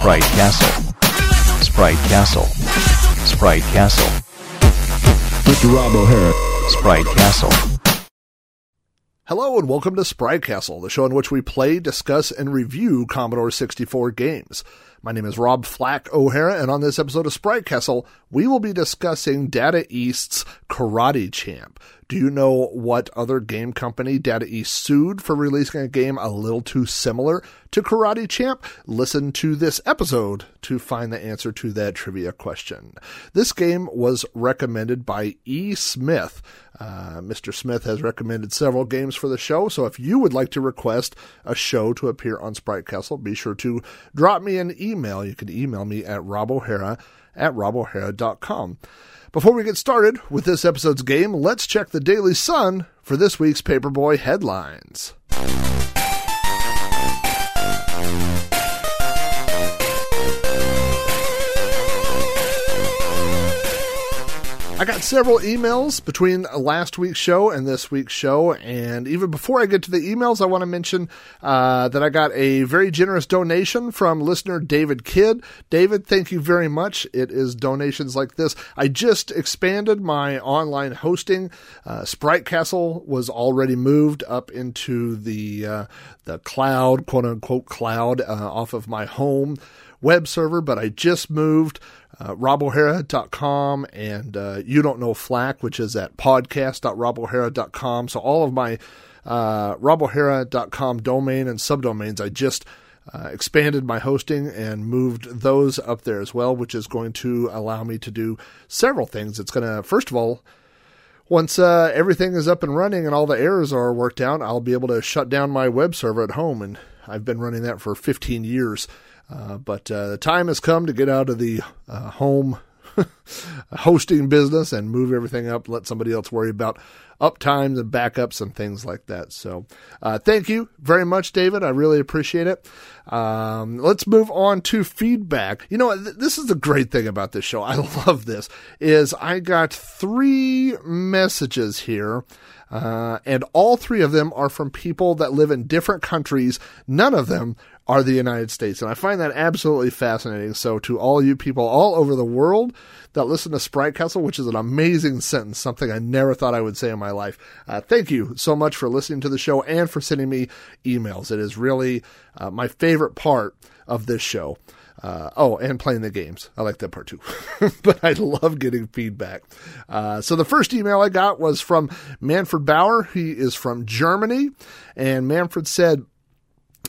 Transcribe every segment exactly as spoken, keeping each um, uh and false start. Sprite Castle. Sprite Castle. Sprite Castle. With Rob O'Hara. Sprite Castle. Hello and welcome to Sprite Castle, the show in which we play, discuss, and review Commodore sixty-four games. My name is Rob Flack O'Hara, and on this episode of Sprite Castle, we will be discussing Data East's Karate Champ. Do you know what other game company Data East sued for releasing a game a little too similar to Karate Champ? Listen to this episode to find the answer to that trivia question. This game was recommended by E. Smith. Uh, Mister Smith has recommended several games for the show, so if you would like to request a show to appear on Sprite Castle, be sure to drop me an email. You can email me at rob o'hara at rob o'hara dot com. Before we get started with this episode's game, let's check the Daily Sun for this week's Paperboy headlines. I got several emails between last week's show and this week's show, and even before I get to the emails, I want to mention uh, that I got a very generous donation from listener David Kidd. David, thank you very much. It is donations like this. I just expanded my online hosting. Uh, Sprite Castle was already moved up into the uh, the cloud, quote-unquote cloud, uh, off of my home web server, but I just moved Uh, rob o'hara dot com and uh, You Don't Know Flack, which is at podcast dot rob o'hara dot com. So all of my uh, rob o'hara dot com domain and subdomains, I just uh, expanded my hosting and moved those up there as well, which is going to allow me to do several things. It's going to, first of all, Once uh, everything is up and running and all the errors are worked out, I'll be able to shut down my web server at home, and I've been running that for fifteen years. Uh, but uh, the time has come to get out of the uh, home hosting business and move everything up, let somebody else worry about uptimes and backups and things like that. So uh, thank you very much, David. I really appreciate it. Um, let's move on to feedback. You know, th- this is the great thing about this show. I love this, is I got three messages here, uh, and all three of them are from people that live in different countries. None of them are the United States, and I find that absolutely fascinating. So to all you people all over the world that listen to Sprite Castle, which is an amazing sentence, something I never thought I would say in my life, uh, thank you so much for listening to the show and for sending me emails. It is really uh, my favorite part of this show. Uh, oh, and playing the games. I like that part too, but I love getting feedback. Uh, so the first email I got was from Manfred Bauer. He is from Germany, and Manfred said,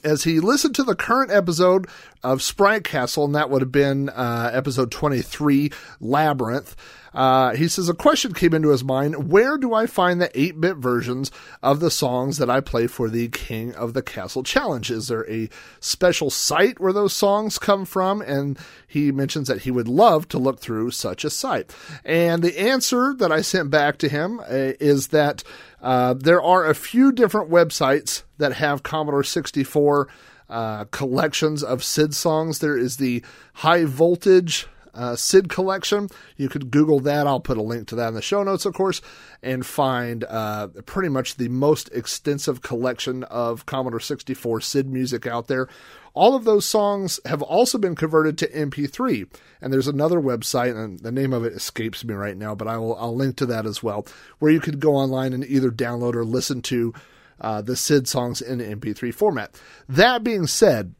as he listened to the current episode of Sprite Castle, and that would have been uh, episode twenty-three, Labyrinth, uh, he says, a question came into his mind: where do I find the eight-bit versions of the songs that I play for the King of the Castle Challenge? Is there a special site where those songs come from? And he mentions that he would love to look through such a site. And the answer that I sent back to him uh, is that Uh, there are a few different websites that have Commodore sixty-four uh, collections of S I D songs. There is the High Voltage uh, S I D Collection. You could Google that. I'll put a link to that in the show notes, of course, and find uh, pretty much the most extensive collection of Commodore sixty-four S I D music out there. All of those songs have also been converted to M P three, and there's another website, and the name of it escapes me right now, but I will, I'll link to that as well, where you could go online and either download or listen to uh, the S I D songs in M P three format. That being said,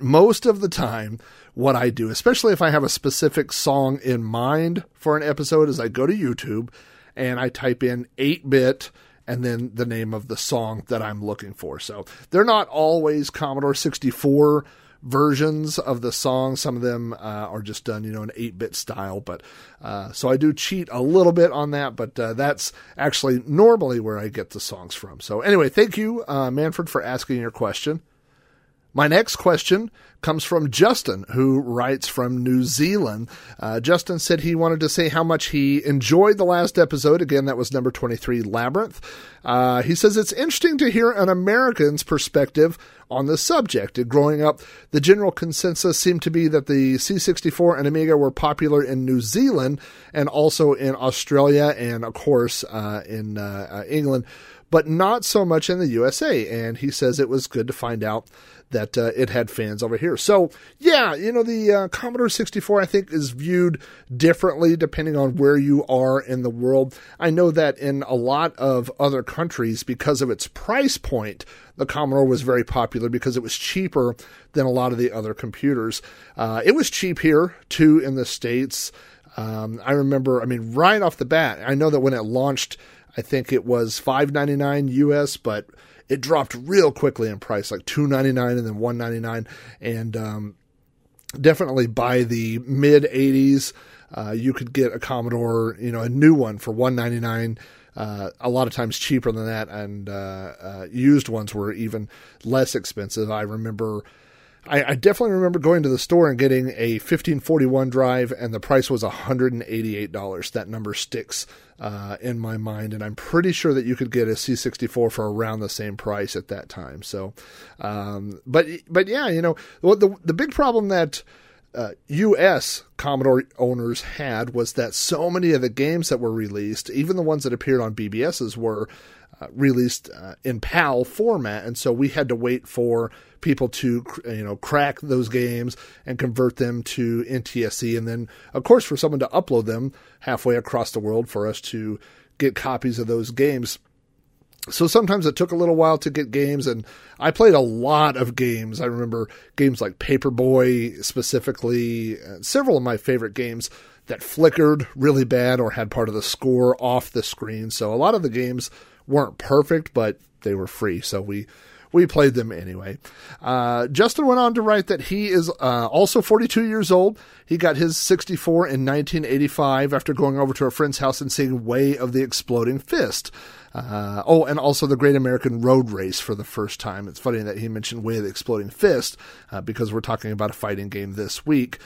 most of the time, what I do, especially if I have a specific song in mind for an episode, is I go to YouTube and I type in eight-bit and then the name of the song that I'm looking for. So they're not always Commodore sixty-four versions of the song. Some of them uh, are just done, you know, in eight-bit style. But uh, so I do cheat a little bit on that, but uh, that's actually normally where I get the songs from. So anyway, thank you, uh, Manfred, for asking your question. My next question comes from Justin, who writes from New Zealand. Uh, Justin said he wanted to say how much he enjoyed the last episode. Again, that was number twenty-three, Labyrinth. Uh, he says it's interesting to hear an American's perspective on the subject. Growing up, the general consensus seemed to be that the C sixty-four and Amiga were popular in New Zealand and also in Australia and, of course, uh, in uh, England. but not so much in the U S A. And he says it was good to find out that uh, it had fans over here. So, yeah, you know, the uh, Commodore sixty-four, I think, is viewed differently depending on where you are in the world. I know that in a lot of other countries, because of its price point, the Commodore was very popular because it was cheaper than a lot of the other computers. Uh, it was cheap here, too, in the States. Um, I remember, I mean, right off the bat, I know that when it launched, I think it was five ninety-nine U S, but it dropped real quickly in price, like two ninety-nine and then one ninety-nine. And um, definitely by the mid-eighties, uh, you could get a Commodore, you know, a new one for one ninety-nine. Uh, a lot of times cheaper than that, and uh, uh, used ones were even less expensive. I remember, I, I definitely remember going to the store and getting a fifteen forty-one drive, and the price was one hundred eighty-eight dollars. That number sticks uh, in my mind, and I'm pretty sure that you could get a C sixty-four for around the same price at that time. So, um, but but yeah, you know, well, the the big problem that Uh, U S Commodore owners had was that so many of the games that were released, even the ones that appeared on B B Ss, were uh, released uh, in PAL format, and so we had to wait for people to, you know, crack those games and convert them to N T S C, and then, of course, for someone to upload them halfway across the world for us to get copies of those games. So sometimes it took a little while to get games, and I played a lot of games. I remember games like Paperboy specifically, several of my favorite games that flickered really bad or had part of the score off the screen. So a lot of the games weren't perfect, but they were free, so we we played them anyway. Uh, Justin went on to write that he is uh, also forty-two years old. He got his sixty-four in nineteen eighty-five after going over to a friend's house and seeing Way of the Exploding Fist. Uh, oh, and also the Great American Road Race for the first time. It's funny that he mentioned Way of the Exploding Fist uh, because we're talking about a fighting game this week.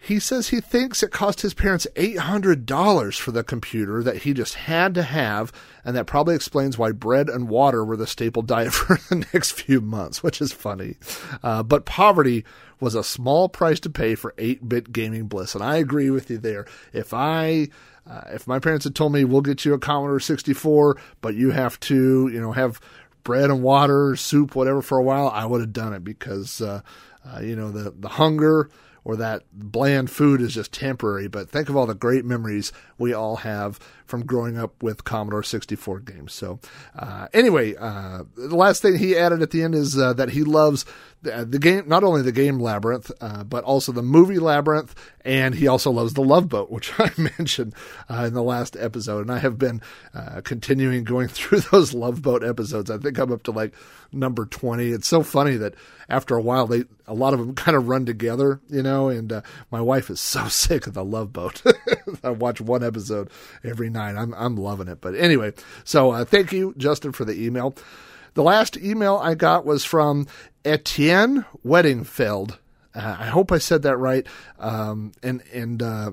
He says he thinks it cost his parents eight hundred dollars for the computer that he just had to have, and that probably explains why bread and water were the staple diet for the next few months, which is funny. Uh, but poverty was a small price to pay for eight-bit gaming bliss, and I agree with you there. If I... Uh, if my parents had told me, we'll get you a Commodore sixty-four, but you have to, you know, have bread and water, soup, whatever for a while, I would have done it because, uh, uh, you know, the, the hunger or that bland food is just temporary. But think of all the great memories we all have from growing up with Commodore sixty-four games. So uh, anyway, uh, the last thing he added at the end is uh, that he loves the, the game, not only the game Labyrinth, uh, but also the movie Labyrinth. And he also loves The Love Boat, which I mentioned uh, in the last episode. And I have been uh, continuing going through those Love Boat episodes. I think I'm up to like number twenty. It's so funny that after a while, they a lot of them kind of run together, you know, and uh, my wife is so sick of The Love Boat. I watch one episode every night. I'm I'm loving it. But anyway, so uh, thank you, Justin, for the email. The last email I got was from Etienne Weddingfield. Uh, I hope I said that right. Um, and and uh,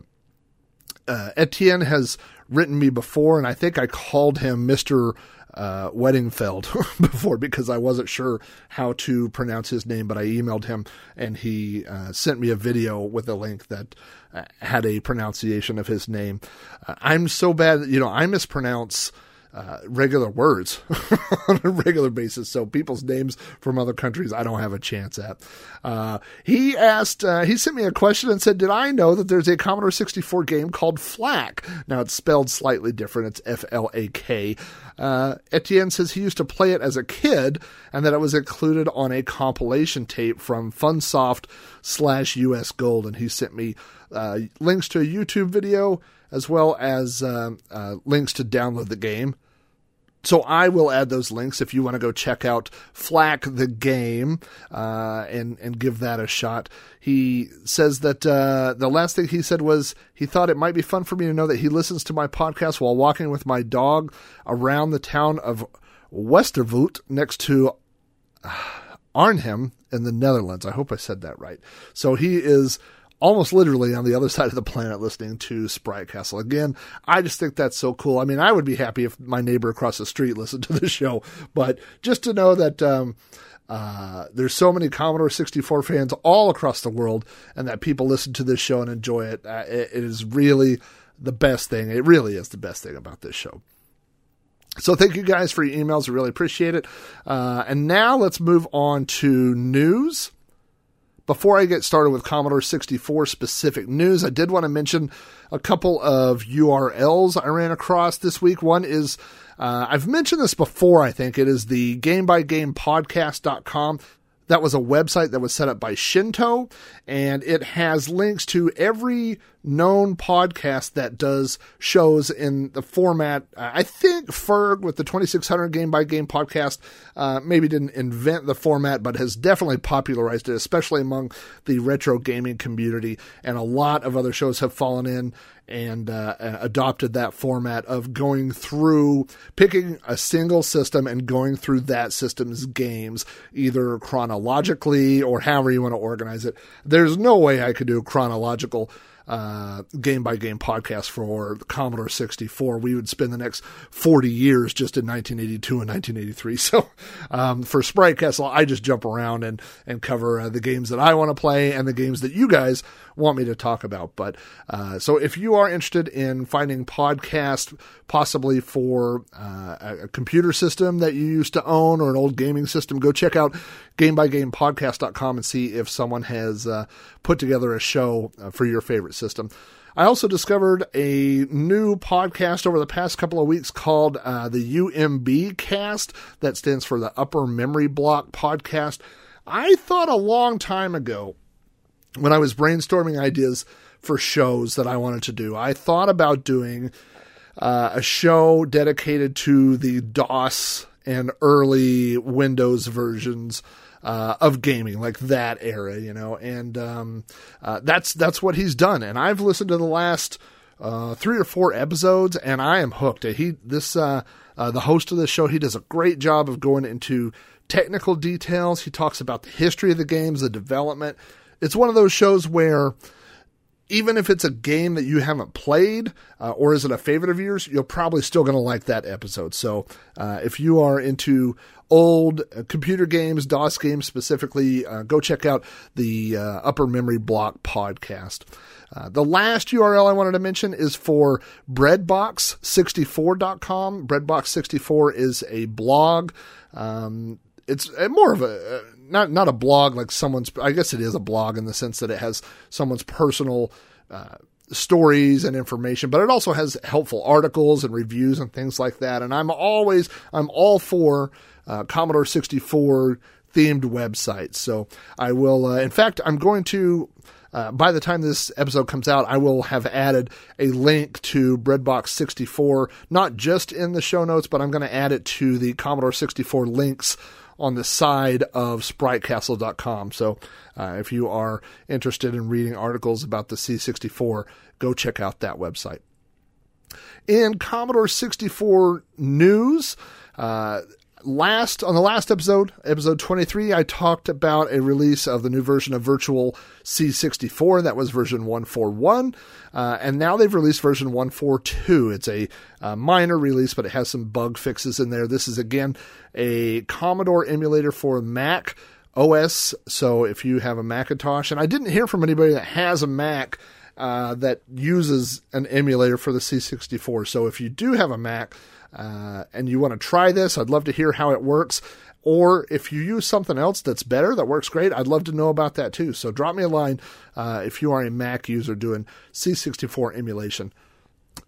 uh, Etienne has written me before, and I think I called him Mister Uh, Weddingfield before because I wasn't sure how to pronounce his name, but I emailed him and he uh, sent me a video with a link that uh, had a pronunciation of his name. Uh, I'm so bad, you know, I mispronounce uh, regular words on a regular basis. So people's names from other countries, I don't have a chance at. Uh, he asked, uh, he sent me a question and said, did I know that there's a Commodore sixty-four game called Flak? Now it's spelled slightly different. It's F L A K. Uh, Etienne says he used to play it as a kid and that it was included on a compilation tape from Funsoft slash U S Gold. And he sent me uh, links to a YouTube video as well as uh, uh, links to download the game. So I will add those links if you want to go check out Flak the Game uh, and, and give that a shot. He says that uh, the last thing he said was he thought it might be fun for me to know that he listens to my podcast while walking with my dog around the town of Westervoort next to Arnhem in the Netherlands. I hope I said that right. So he is almost literally on the other side of the planet listening to Sprite Castle. Again, I just think that's so cool. I mean, I would be happy if my neighbor across the street listened to the show, but just to know that um, uh, there's so many Commodore sixty-four fans all across the world and that people listen to this show and enjoy it, uh, it, it is really the best thing. It really is the best thing about this show. So thank you guys for your emails. I really appreciate it. Uh, and now let's move on to news. Before I get started with Commodore sixty-four specific news, I did want to mention a couple of U R Ls I ran across this week. One is, uh, I've mentioned this before, I think. It is the Game By Game Podcast dot com. That was a website that was set up by Shinto, and it has links to every known podcast that does shows in the format. I think Ferg with the twenty-six hundred Game by Game podcast uh, maybe didn't invent the format, but has definitely popularized it, especially among the retro gaming community. And a lot of other shows have fallen in and uh, adopted that format of going through, picking a single system and going through that system's games, either chronologically or however you want to organize it. There's no way I could do a chronological uh, game-by-game podcast for the Commodore sixty-four. We would spend the next forty years just in nineteen eighty-two and nineteen eighty-three. So um, for Spritecastle, I just jump around and, and cover uh, the games that I want to play and the games that you guys want me to talk about. But uh, so if you are interested in finding podcasts possibly for uh, a computer system that you used to own or an old gaming system, go check out game by game podcast dot com and see if someone has uh, put together a show uh, for your favorite system. I also discovered a new podcast over the past couple of weeks called uh, the U M B Cast. That stands for the Upper Memory Block Podcast. I thought a long time ago when I was brainstorming ideas for shows that I wanted to do, I thought about doing uh, a show dedicated to the DOS and early Windows versions Uh, of gaming, like that era, you know, and um, uh, that's that's what he's done. And I've listened to the last uh, three or four episodes, and I am hooked. He, this uh, uh, the host of this show, he does a great job of going into technical details. He talks about the history of the games, the development. It's one of those shows where even if it's a game that you haven't played uh, or isn't a favorite of yours, you're probably still going to like that episode. So uh, if you are into old uh, computer games, DOS games specifically, uh, go check out the uh, Upper Memory Block podcast. Uh, the last U R L I wanted to mention is for breadbox sixty-four dot com. breadbox sixty-four is a blog. Um, it's uh, more of a... Uh, Not not a blog like someone's, I guess it is a blog in the sense that it has someone's personal uh, stories and information, but it also has helpful articles and reviews and things like that. And I'm always, I'm all for uh, Commodore sixty-four themed websites. So I will, uh, in fact, I'm going to, uh, by the time this episode comes out, I will have added a link to breadbox sixty-four, not just in the show notes, but I'm going to add it to the Commodore sixty-four links on the side of Spritecastle dot com. So uh, if you are interested in reading articles about the C sixty-four, go check out that website. In Commodore sixty-four news, uh, last on the last episode, episode twenty-three, I talked about a release of the new version of Virtual C sixty-four. That was version one forty-one. Uh, and now they've released version one forty-two. It's a uh, minor release, but it has some bug fixes in there. This is, again, a Commodore emulator for Mac O S. So if you have a Macintosh, and I didn't hear from anybody that has a Mac uh, that uses an emulator for the C sixty-four. So if you do have a Mac, Uh, and you want to try this, I'd love to hear how it works. Or if you use something else that's better, that works great, I'd love to know about that too. So drop me a line uh, if you are a Mac user doing C sixty-four emulation.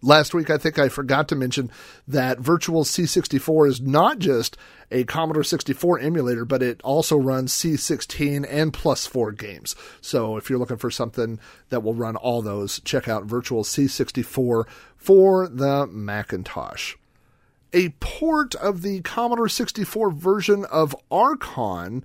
Last week, I think I forgot to mention that Virtual C sixty-four is not just a Commodore sixty-four emulator, but it also runs C sixteen and Plus four games. So if you're looking for something that will run all those, check out Virtual C sixty-four for the Macintosh. A port of the Commodore sixty-four version of Archon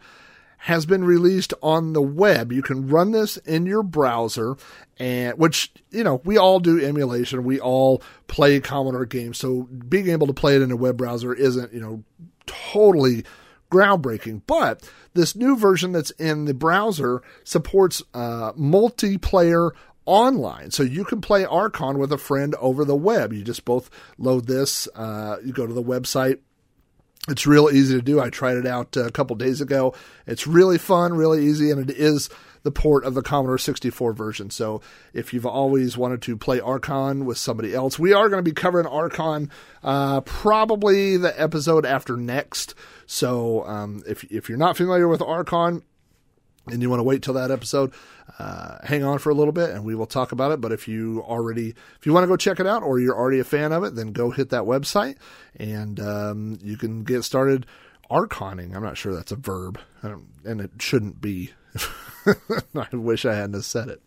has been released on the web. You can run this in your browser, and which, you know, we all do emulation. We all play Commodore games. So being able to play it in a web browser isn't, you know, totally groundbreaking. But this new version that's in the browser supports uh, multiplayer online. So you can play Archon with a friend over the web. You just both load this. Uh, you go to the website. It's real easy to do. I tried it out a couple days ago. It's really fun, really easy, and it is the port of the Commodore sixty-four version. So if you've always wanted to play Archon with somebody else, we are going to be covering Archon uh, probably the episode after next. So um, if if you're not familiar with Archon and you want to wait till that episode, uh, hang on for a little bit and we will talk about it. But if you already, if you want to go check it out or you're already a fan of it, then go hit that website and um, you can get started Archoning. I'm not sure that's a verb, I don't, and it shouldn't be. I wish I hadn't said it.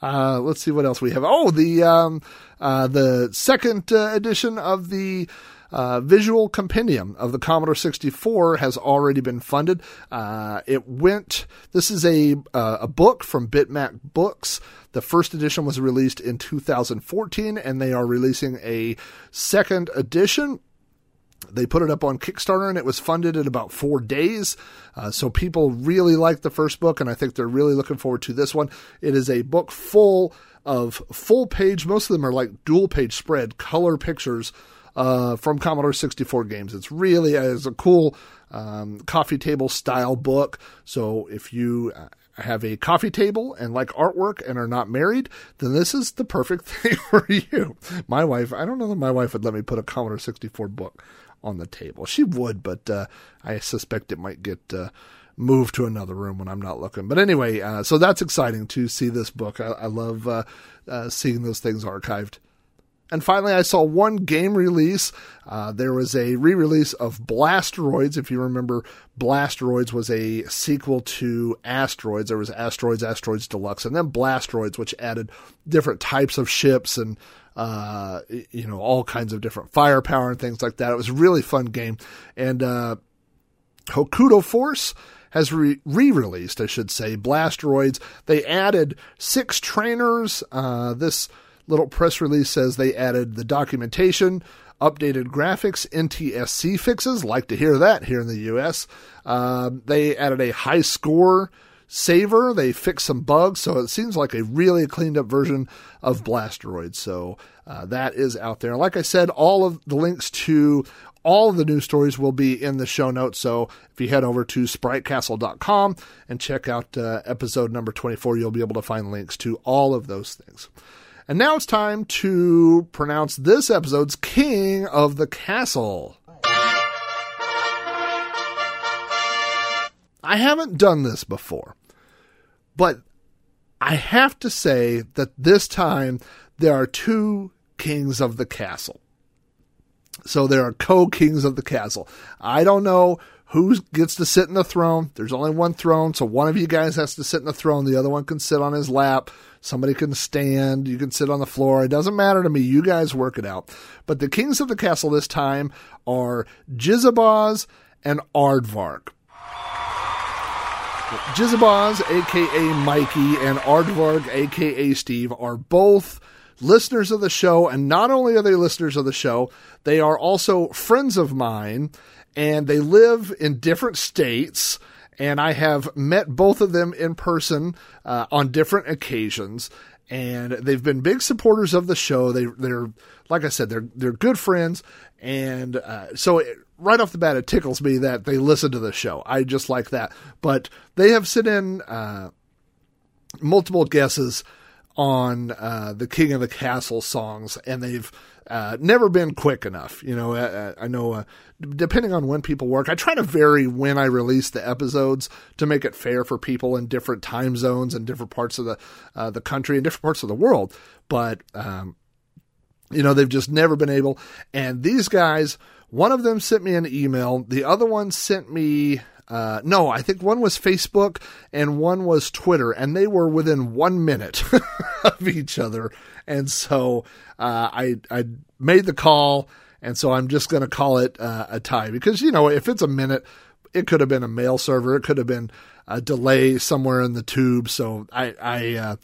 Uh, let's see what else we have. Oh, the, um, uh, the second uh, edition of the, Uh, visual compendium of the Commodore sixty-four has already been funded. Uh, it went, this is a, uh, a book from Bitmap Books. The first edition was released in two thousand fourteen and they are releasing a second edition. They put it up on Kickstarter and it was funded in about four days. Uh, so people really liked the first book and I think they're really looking forward to this one. It is a book full of full page. Most of them are like dual page spread color pictures Uh, from Commodore sixty-four games. It's really uh, it's a cool um, coffee table style book. So if you have a coffee table and like artwork and are not married, then this is the perfect thing for you. My wife, I don't know that my wife would let me put a Commodore sixty-four book on the table. She would, but uh, I suspect it might get uh, moved to another room when I'm not looking. But anyway, uh, so that's exciting to see this book. I, I love uh, uh, seeing those things archived. And finally, I saw one game release. Uh, there was a re-release of Blasteroids. If you remember, Blasteroids was a sequel to Asteroids. There was Asteroids, Asteroids Deluxe, and then Blasteroids, which added different types of ships and uh, you know all kinds of different firepower and things like that. It was a really fun game. And uh, Hokuto Force has re- re-released, I should say, Blasteroids. They added six trainers. Uh, this... little press release says they added the documentation, updated graphics, N T S C fixes. Like to hear that here in the U S. Uh, they added a high score saver. They fixed some bugs. So it seems like a really cleaned up version of Blasteroid. So uh, that is out there. Like I said, all of the links to all of the news stories will be in the show notes. So if you head over to sprite castle dot com and check out uh, episode number twenty-four, you'll be able to find links to all of those things. And now it's time to pronounce this episode's King of the Castle. I haven't done this before, but I have to say that this time there are two kings of the castle. So there are co-kings of the castle. I don't know who gets to sit in the throne. There's only one throne, so one of you guys has to sit in the throne. The other one can sit on his lap. Somebody can stand. You can sit on the floor. It doesn't matter to me. You guys work it out. But the kings of the castle this time are Jizzaboz and Aardvark. Jizzaboz, a k a. Mikey, and Aardvark, a k a. Steve, are both listeners of the show, and not only are they listeners of the show, they are also friends of mine, and they live in different states, and I have met both of them in person uh, on different occasions, and they've been big supporters of the show. They, they're, like I said, they're they're good friends, and uh, so it, right off the bat, it tickles me that they listen to the show. I just like that. But they have sent in uh, multiple guesses on uh, the King of the Castle songs, and they've uh, never been quick enough. You know, I, I know, uh, depending on when people work, I try to vary when I release the episodes to make it fair for people in different time zones and different parts of the uh, the country and different parts of the world. But, um, you know, they've just never been able. And these guys, one of them sent me an email. The other one sent me... Uh, no, I think one was Facebook and one was Twitter, and they were within one minute of each other. And so uh, I, I made the call, and so I'm just going to call it uh, a tie because, you know, if it's a minute, it could have been a mail server. It could have been a delay somewhere in the tube. So I, I uh,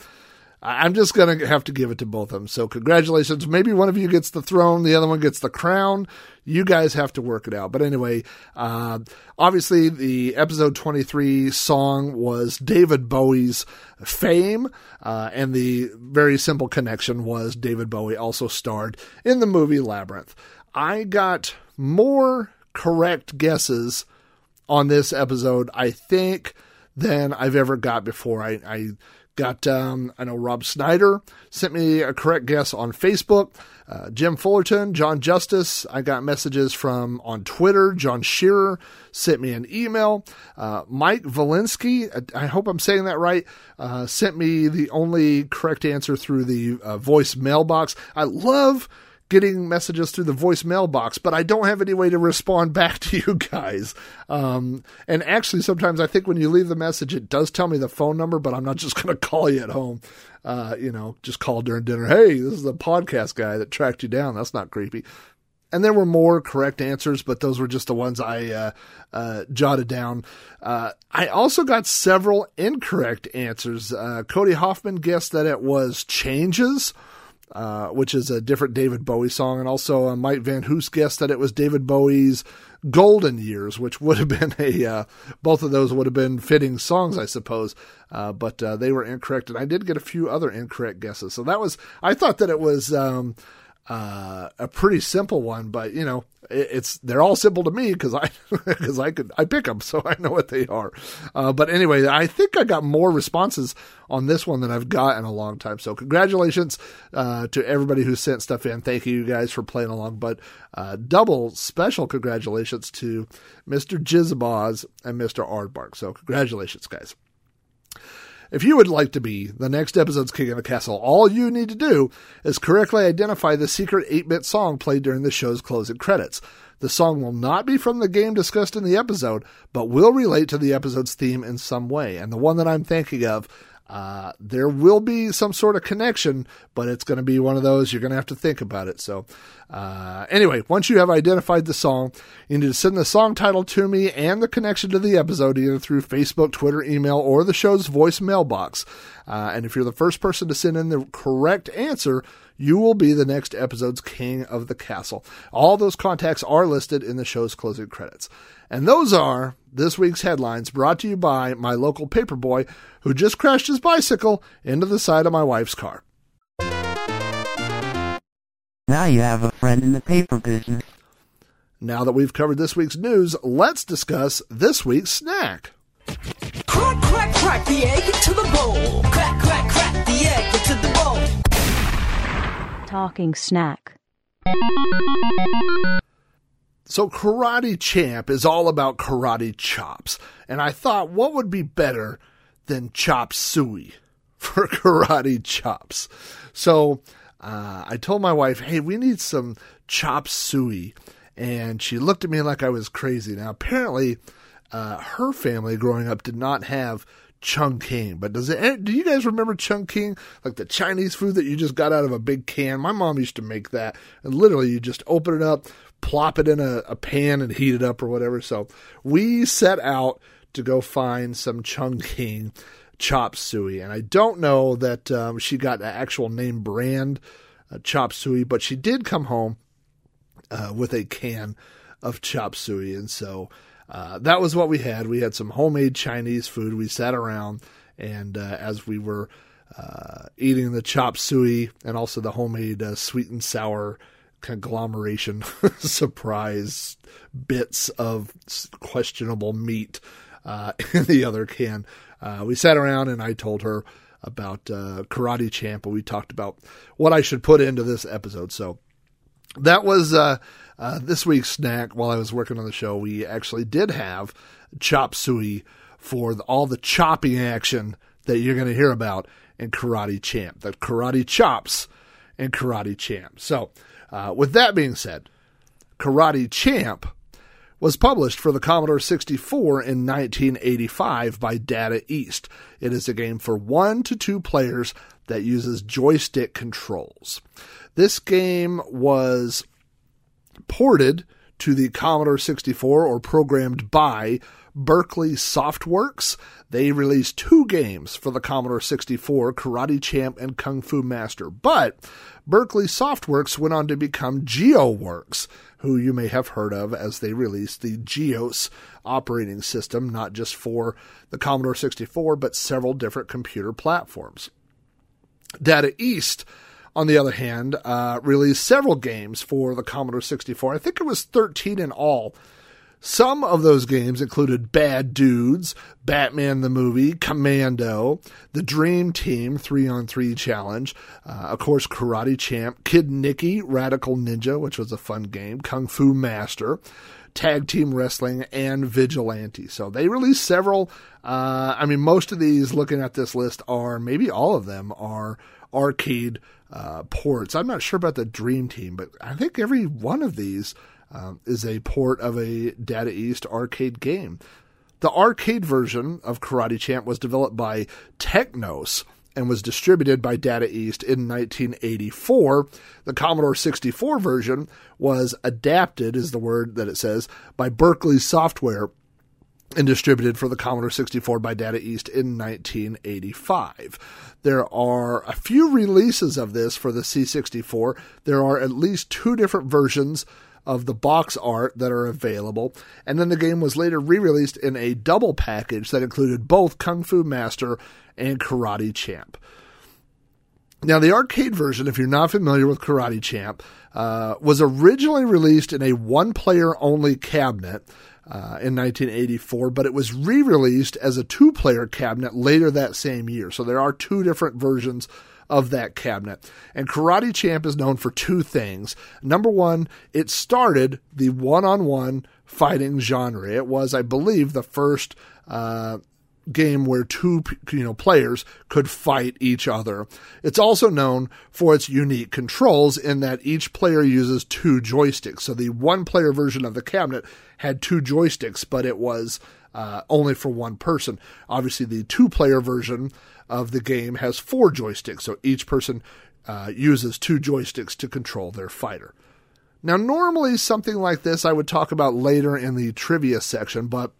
I'm just going to have to give it to both of them. So congratulations. Maybe one of you gets the throne. The other one gets the crown. You guys have to work it out. But anyway, uh, obviously the episode twenty-three song was David Bowie's Fame. Uh, and the very simple connection was David Bowie also starred in the movie Labyrinth. I got more correct guesses on this episode, I think, than I've ever got before. I, I got, um, I know Rob Snyder sent me a correct guess on Facebook. Uh, Jim Fullerton, John Justice. I got messages from on Twitter. John Shearer sent me an email. Uh, Mike Valinsky, I, I hope I'm saying that right, uh, sent me the only correct answer through the uh, voice mailbox. I love getting messages through the voice mailbox, but I don't have any way to respond back to you guys. Um, and actually, sometimes I think when you leave the message, it does tell me the phone number, but I'm not just going to call you at home. Uh, you know, just call during dinner. Hey, this is the podcast guy that tracked you down. That's not creepy. And there were more correct answers, but those were just the ones I uh, uh, jotted down. Uh, I also got several incorrect answers. Uh, Cody Hoffman guessed that it was Changes, Uh, which is a different David Bowie song. And also uh, Mike Van Hoos guessed that it was David Bowie's Golden Years, which would have been a, uh, both of those would have been fitting songs, I suppose. Uh, but uh, they were incorrect. And I did get a few other incorrect guesses. So that was, I thought that it was um, uh, a pretty simple one, but you know, it, it's, they're all simple to me because I, because I could, I pick them, so I know what they are. Uh, but anyway, I think I got more responses on this one than I've got in a long time. So congratulations uh, to everybody who sent stuff in. Thank you guys for playing along. But uh, double special congratulations to Mister Jizzaboz and Mister Aardvark. So congratulations, guys. If you would like to be the next episode's King of the Castle, all you need to do is correctly identify the secret eight-bit song played during the show's closing credits. The song will not be from the game discussed in the episode, but will relate to the episode's theme in some way. And the one that I'm thinking of, Uh, there will be some sort of connection, but it's going to be one of those you're going to have to think about it. So, uh, anyway, once you have identified the song, you need to send the song title to me and the connection to the episode, either through Facebook, Twitter, email, or the show's voice mailbox. Uh, and if you're the first person to send in the correct answer, you will be the next episode's King of the Castle. All those contacts are listed in the show's closing credits. And those are this week's headlines, brought to you by my local paperboy who just crashed his bicycle into the side of my wife's car. Now you have a friend in the paper business. Now that we've covered this week's news, let's discuss this week's snack. Crack, crack, crack the egg into the bowl. Crack, crack, crack the egg into the bowl. Talking snack. So Karate Champ is all about karate chops, and I thought, what would be better than chop suey for karate chops? So uh, I told my wife, hey, we need some chop suey, and she looked at me like I was crazy. Now apparently uh, her family growing up did not have Chung King, but does it, do you guys remember Chung King? Like the Chinese food that you just got out of a big can. My mom used to make that, and literally you just open it up, plop it in a, a pan and heat it up or whatever. So we set out to go find some Chung King chop suey. And I don't know that um, she got an actual name brand uh, chop suey, but she did come home uh, with a can of chop suey. And so Uh, that was what we had. We had some homemade Chinese food. We sat around, and uh, as we were uh, eating the chop suey and also the homemade uh, sweet and sour conglomeration surprise bits of questionable meat uh, in the other can, uh, we sat around and I told her about uh, Karate Champ, and we talked about what I should put into this episode. So that was uh, uh, this week's snack. While I was working on the show, we actually did have chop suey for the, all the chopping action that you're going to hear about in Karate Champ, the karate chops in Karate Champ. So uh, with that being said, Karate Champ was published for the Commodore sixty-four in nineteen eighty-five by Data East. It is a game for one to two players that uses joystick controls. This game was ported to the Commodore sixty-four, or programmed by Berkeley Softworks. They released two games for the Commodore sixty-four, Karate Champ and Kung Fu Master. But Berkeley Softworks went on to become GeoWorks, who you may have heard of as they released the GEOS operating system, not just for the Commodore sixty-four, but several different computer platforms. Data East, on the other hand, uh, released several games for the Commodore sixty-four. I think it was thirteen in all. Some of those games included Bad Dudes, Batman the Movie, Commando, The Dream Team three on three Challenge, uh, of course Karate Champ, Kid Nicky, Radical Ninja, which was a fun game, Kung Fu Master, Tag Team Wrestling, and Vigilante. So they released several, uh, I mean most of these looking at this list are, maybe all of them are arcade uh, ports. I'm not sure about the Dream Team, but I think every one of these Um, is a port of a Data East arcade game. The arcade version of Karate Champ was developed by Technos and was distributed by Data East in nineteen eighty-four. The Commodore sixty-four version was adapted, is the word that it says, by Berkeley Softworks and distributed for the Commodore sixty-four by Data East in nineteen eighty-five. There are a few releases of this for the C sixty-four. There are at least two different versions of the box art that are available, and then the game was later re-released in a double package that included both Kung Fu Master and Karate Champ. Now, the arcade version, if you're not familiar with Karate Champ, uh, was originally released in a one-player-only cabinet uh, in nineteen eighty-four, but it was re-released as a two-player cabinet later that same year. So there are two different versions of that cabinet. And Karate Champ is known for two things. Number one, it started the one-on-one fighting genre. It was, I believe, the first uh, game where two you know players could fight each other. It's also known for its unique controls in that each player uses two joysticks. So the one-player version of the cabinet had two joysticks, but it was uh, only for one person. Obviously, the two-player version of the game has four joysticks, so each person uh, uses two joysticks to control their fighter. Now, normally something like this I would talk about later in the trivia section, but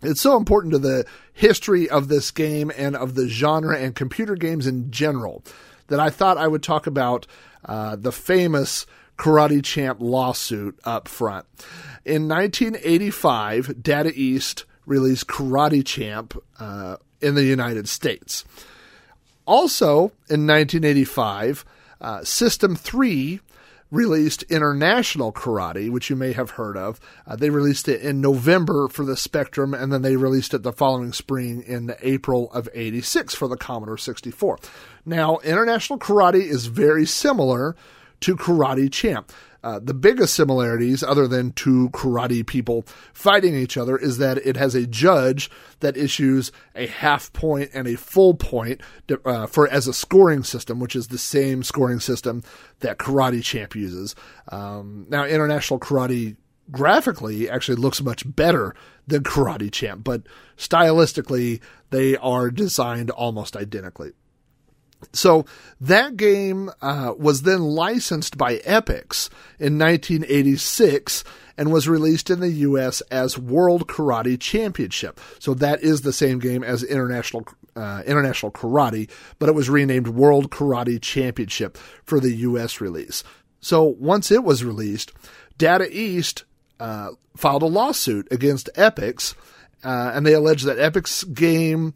it's so important to the history of this game and of the genre and computer games in general that I thought I would talk about uh, the famous Karate Champ lawsuit up front. In nineteen eighty-five, Data East released Karate Champ uh, in the United States. Also, in nineteen eighty-five, uh, System three released International Karate, which you may have heard of. Uh, they released it in November for the Spectrum, and then they released it the following spring in April of eighty-six for the Commodore sixty-four. Now, International Karate is very similar to Karate Champ. Uh, the biggest similarities, other than two karate people fighting each other, is that it has a judge that issues a half point and a full point uh, for as a scoring system, which is the same scoring system that Karate Champ uses. Um, now, International Karate graphically actually looks much better than Karate Champ, but stylistically they are designed almost identically. So that game uh, was then licensed by Epix in nineteen eighty-six and was released in the U S as World Karate Championship. So that is the same game as International uh, International Karate, but it was renamed World Karate Championship for the U S release. So once it was released, Data East uh, filed a lawsuit against Epix, uh, and they alleged that Epix game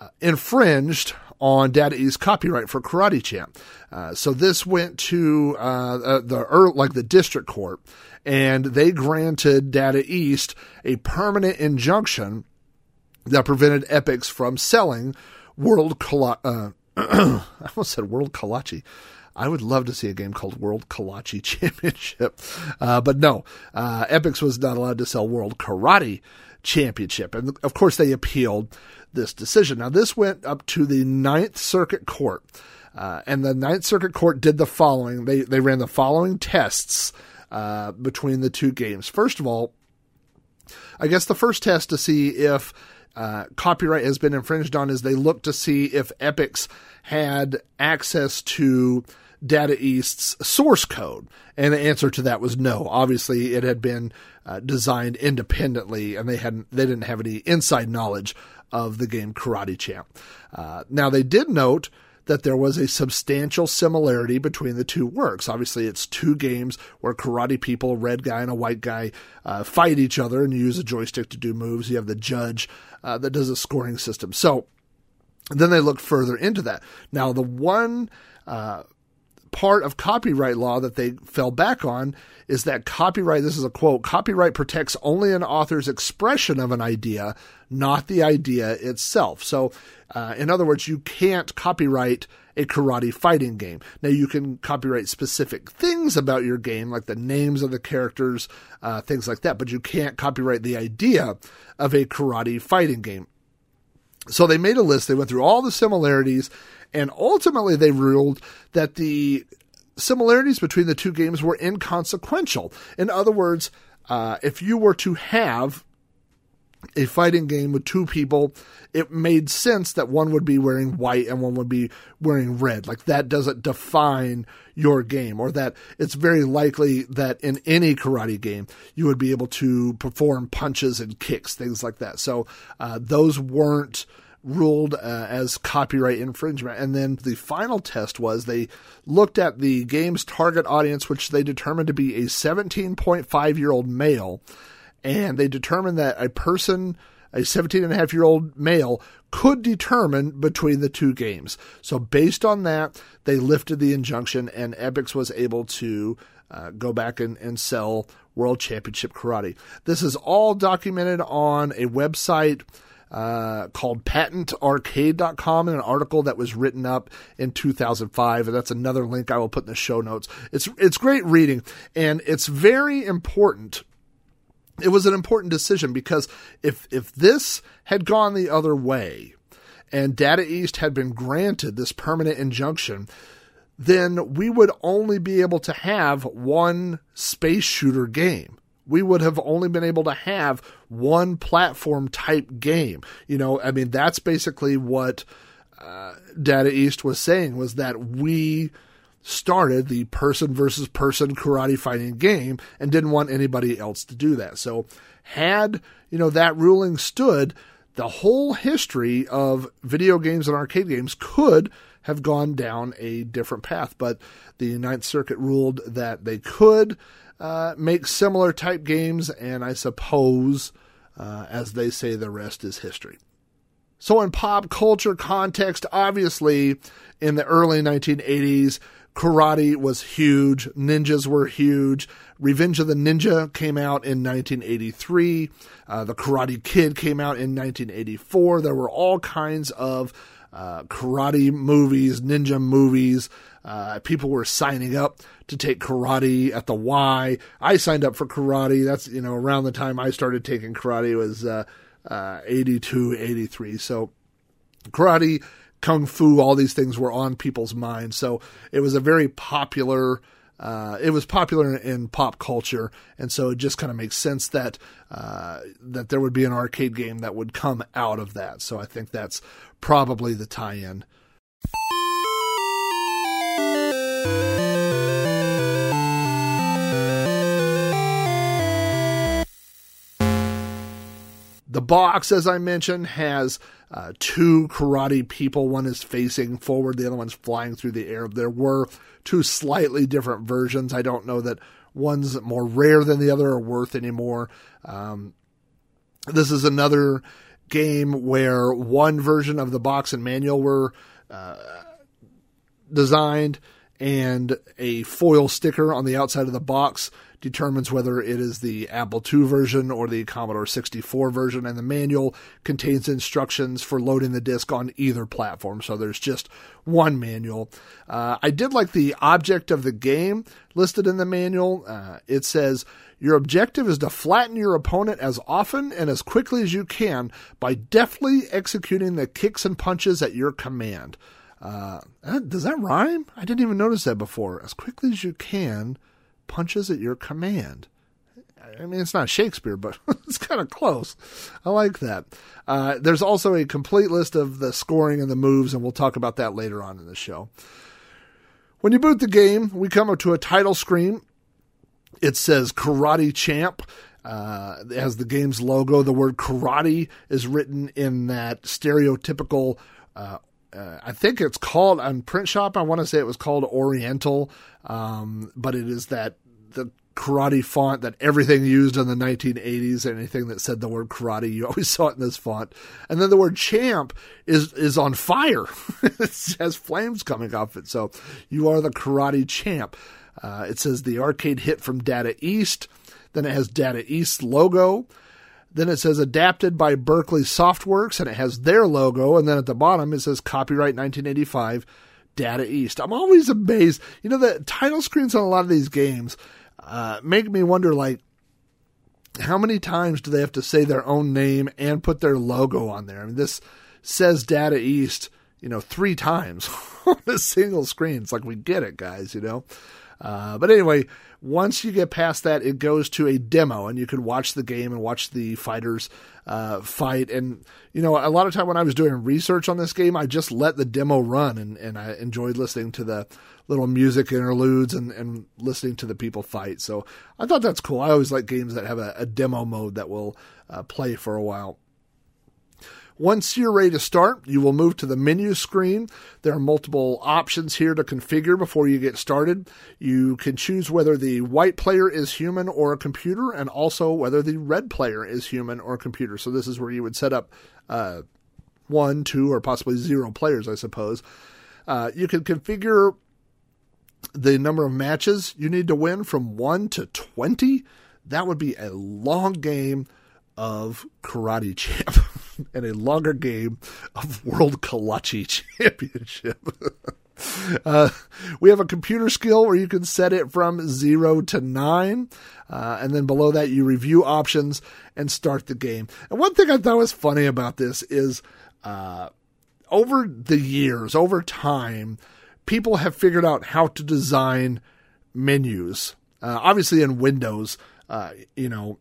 uh, infringed on Data East copyright for Karate Champ. Uh, so this went to uh, the like the district court, and they granted Data East a permanent injunction that prevented Epix from selling World Kala- uh, I almost said World Kalachi. I would love to see a game called World Kalachi Championship. Uh, but no, uh, Epix was not allowed to sell World Karate Championship. And of course, they appealed this decision. Now, this went up to the Ninth Circuit Court, uh, and the Ninth Circuit Court did the following. They they ran the following tests uh, between the two games. First of all, I guess the first test to see if uh, copyright has been infringed on is they looked to see if Epix had access to Data East's source code, and the answer to that was no. Obviously, it had been uh, designed independently, and they hadn't they didn't have any inside knowledge of the game Karate Champ. Uh, now, they did note that there was a substantial similarity between the two works. Obviously, it's two games where karate people, a red guy and a white guy, uh, fight each other, and you use a joystick to do moves. You have the judge uh, that does a scoring system. So then they looked further into that. Now, the one Uh, part of copyright law that they fell back on is that copyright, this is a quote, copyright protects only an author's expression of an idea, not the idea itself. So uh, in other words, you can't copyright a karate fighting game. Now, you can copyright specific things about your game, like the names of the characters, uh, things like that, but you can't copyright the idea of a karate fighting game. So they made a list, they went through all the similarities, and ultimately they ruled that the similarities between the two games were inconsequential. In other words, uh, if you were to have a fighting game with two people, it made sense that one would be wearing white and one would be wearing red. Like, that doesn't define your game, or that it's very likely that in any karate game, you would be able to perform punches and kicks, things like that. So uh, those weren't ruled uh, as copyright infringement. And then the final test was they looked at the game's target audience, which they determined to be a seventeen point five year old male. And they determined that a person, a seventeen and a half year old male, could determine between the two games. So based on that, they lifted the injunction, and Epix was able to uh, go back and, and sell World Championship Karate. This is all documented on a website uh, called patent arcade dot com in an article that was written up in two thousand five. And that's another link I will put in the show notes. It's, it's great reading, and it's very important. It was an important decision, because if if this had gone the other way and Data East had been granted this permanent injunction, then we would only be able to have one space shooter game. We would have only been able to have one platform type game. You know, I mean, that's basically what uh, Data East was saying, was that we started the person versus person karate fighting game and didn't want anybody else to do that. So had, you know, that ruling stood, the whole history of video games and arcade games could have gone down a different path. But the Ninth Circuit ruled that they could uh, make similar type games. And I suppose, uh, as they say, the rest is history. So in pop culture context, obviously in the early nineteen eighties, karate was huge. Ninjas were huge. Revenge of the Ninja came out in nineteen eighty-three. Uh, the Karate Kid came out in nineteen eighty-four. There were all kinds of uh, karate movies, ninja movies. Uh, people were signing up to take karate at the Y. I signed up for karate. That's, you know, around the time I started taking karate. It was uh, uh, eighty-two, eighty-three. So karate, Kung Fu, all these things were on people's minds. So it was a very popular, uh, it was popular in, in pop culture. And so it just kind of makes sense that, uh, that there would be an arcade game that would come out of that. So I think that's probably the tie-in. The box, as I mentioned, has uh, two karate people. One is facing forward, the other one's flying through the air. There were two slightly different versions. I don't know that one's more rare than the other or worth anymore. Um, this is another game where one version of the box and manual were uh, designed, and a foil sticker on the outside of the box determines whether it is the Apple two version or the Commodore sixty-four version, and the manual contains instructions for loading the disc on either platform. So there's just one manual. Uh, I did like the object of the game listed in the manual. Uh, it says, your objective is to flatten your opponent as often and as quickly as you can by deftly executing the kicks and punches at your command. Uh, does that rhyme? I didn't even notice that before. As quickly as you can, punches at your command. I mean, it's not Shakespeare, but it's kind of close. I like that. Uh, there's also a complete list of the scoring and the moves, and we'll talk about that later on in the show. When you boot the game, we come up to a title screen. It says Karate Champ. Uh, it has the game's logo. The word karate is written in that stereotypical uh Uh, I think it's called, on Print Shop, I want to say it was called Oriental, um, but it is that the karate font that everything used in the nineteen eighties, anything that said the word karate, you always saw it in this font. And then the word champ is is on fire. It has flames coming off it. So you are the karate champ. Uh, it says the arcade hit from Data East. Then it has Data East logo. Then it says adapted by Berkeley Softworks, and it has their logo. And then at the bottom, it says copyright nineteen eighty-five, Data East. I'm always amazed. You know, the title screens on a lot of these games uh, make me wonder, like, how many times do they have to say their own name and put their logo on there? I mean, this says Data East, you know, three times on a single screen. It's like, we get it, guys, you know. Uh, but anyway, once you get past that, it goes to a demo, and you can watch the game and watch the fighters uh, fight. And, you know, a lot of time when I was doing research on this game, I just let the demo run, and, and I enjoyed listening to the little music interludes and, and listening to the people fight. So I thought that's cool. I always like games that have a, a demo mode that will uh, play for a while. Once you're ready to start, you will move to the menu screen. There are multiple options here to configure before you get started. You can choose whether the white player is human or a computer, and also whether the red player is human or a computer. So this is where you would set up uh, one, two, or possibly zero players, I suppose. Uh, you can configure the number of matches you need to win from one to twenty. That would be a long game of Karate Champ. And a longer game of World Kolache Championship. uh, we have a computer skill where you can set it from zero to nine. Uh, and then below that, you review options and start the game. And one thing I thought was funny about this is uh, over the years, over time, people have figured out how to design menus. Uh, obviously in Windows, uh, you know,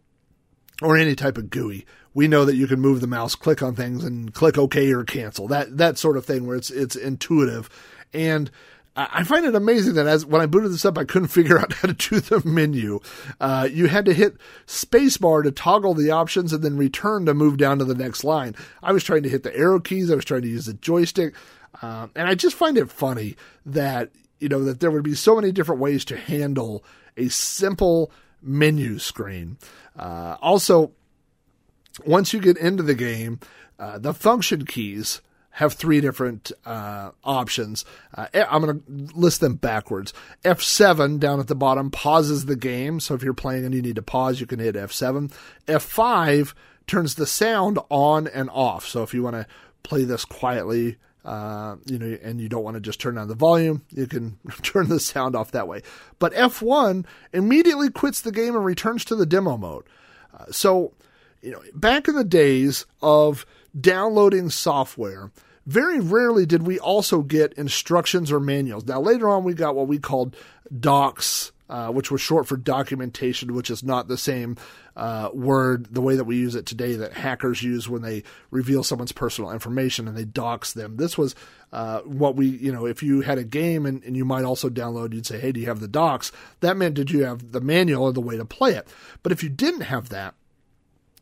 or any type of G U I. We know that you can move the mouse, click on things, and click OK or cancel. That that sort of thing where it's it's intuitive. And I find it amazing that as when I booted this up, I couldn't figure out how to do the menu. Uh, you had to hit spacebar to toggle the options and then return to move down to the next line. I was trying to hit the arrow keys. I was trying to use the joystick. Um, and I just find it funny that, you know, that there would be so many different ways to handle a simple menu screen. Uh, also, once you get into the game, uh, the function keys have three different uh, options. Uh, I'm going to list them backwards. F seven down at the bottom pauses the game. So if you're playing and you need to pause, you can hit F seven. F five turns the sound on and off. So if you want to play this quietly, Uh, you know, and you don't want to just turn down the volume, you can turn the sound off that way. But F one immediately quits the game and returns to the demo mode. Uh, so, you know, back in the days of downloading software, very rarely did we also get instructions or manuals. Now, later on, we got what we called docs, uh, which was short for documentation, which is not the same Uh, word the way that we use it today that hackers use when they reveal someone's personal information and they dox them. This was uh, what we, you know, if you had a game and, and you might also download, you'd say, hey, do you have the docs? That meant, did you have the manual or the way to play it? But if you didn't have that,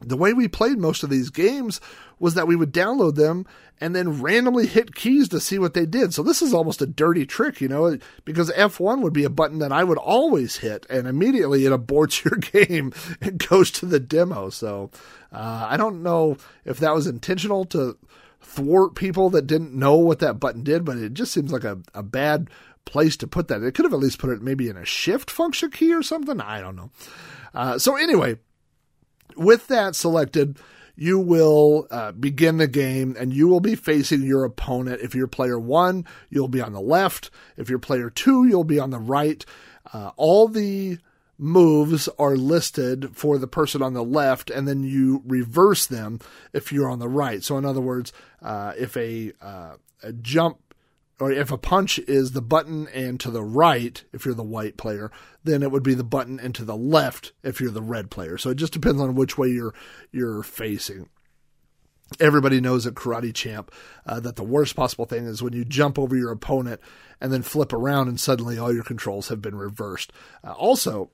the way we played most of these games was that we would download them and then randomly hit keys to see what they did. So this is almost a dirty trick, you know, because F one would be a button that I would always hit, and immediately it aborts your game and goes to the demo. So uh, I don't know if that was intentional to thwart people that didn't know what that button did, but it just seems like a, a bad place to put that. It could have at least put it maybe in a shift function key or something. I don't know. Uh, so anyway, with that selected, you will uh, begin the game, and you will be facing your opponent. If you're player one, you'll be on the left. If you're player two, you'll be on the right. Uh, all the moves are listed for the person on the left, and then you reverse them if you're on the right. So in other words, uh, if a, uh, a jump or if a punch is the button and to the right, if you're the white player, then it would be the button and to the left if you're the red player. So it just depends on which way you're you're facing. Everybody knows at Karate Champ uh, that the worst possible thing is when you jump over your opponent and then flip around and suddenly all your controls have been reversed. Uh, also,